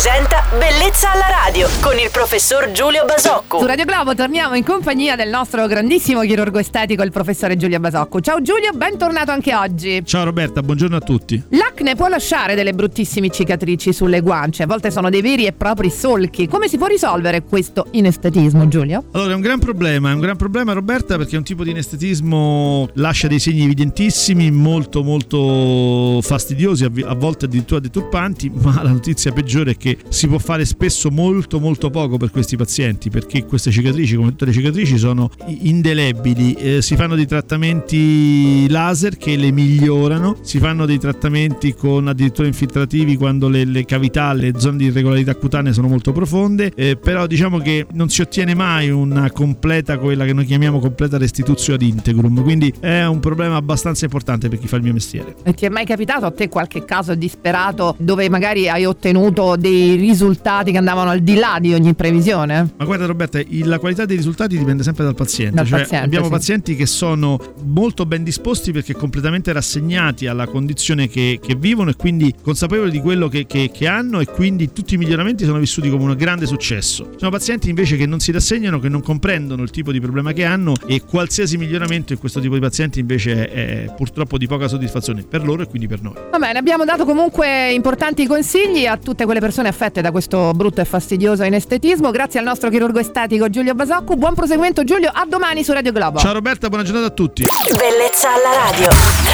presenta Bellezza alla radio con il professor Giulio Basoccu. Su Radio Globo torniamo in compagnia del nostro grandissimo chirurgo estetico, il professore Giulio Basoccu. Ciao Giulio, bentornato anche oggi. Ciao Roberta, buongiorno a tutti. L'acne può lasciare delle bruttissime cicatrici sulle guance, a volte sono dei veri e propri solchi. Come si può risolvere questo inestetismo, Giulio? Allora, è un gran problema Roberta, perché un tipo di inestetismo lascia dei segni evidentissimi, molto molto fastidiosi, a volte addirittura deturpanti, ma la notizia peggiore è che si può fare spesso molto molto poco per questi pazienti, perché queste cicatrici, come tutte le cicatrici, sono indelebili. Si fanno dei trattamenti laser che le migliorano, si fanno dei trattamenti con addirittura infiltrativi quando le cavità, le zone di irregolarità cutanee sono molto profonde, però diciamo che non si ottiene mai una completa, quella che noi chiamiamo completa restituzione ad integrum, quindi è un problema abbastanza importante per chi fa il mio mestiere. E ti è mai capitato a te qualche caso disperato dove magari hai ottenuto dei risultati che andavano al di là di ogni previsione? Ma guarda Roberta, la qualità dei risultati dipende sempre dal paziente. Abbiamo pazienti che sono molto ben disposti perché completamente rassegnati alla condizione che vivono e quindi consapevoli di quello che hanno, e quindi tutti i miglioramenti sono vissuti come un grande successo. Sono pazienti invece che non si rassegnano, che non comprendono il tipo di problema che hanno, e qualsiasi miglioramento in questo tipo di pazienti invece è purtroppo di poca soddisfazione per loro e quindi per noi. Va bene, abbiamo dato comunque importanti consigli a tutte quelle persone affette da questo brutto e fastidioso inestetismo. Grazie al nostro chirurgo estetico Giulio Basoccu. Buon proseguimento Giulio, a domani su Radio Globo. Ciao Roberta, buona giornata a tutti. Bellezza alla radio.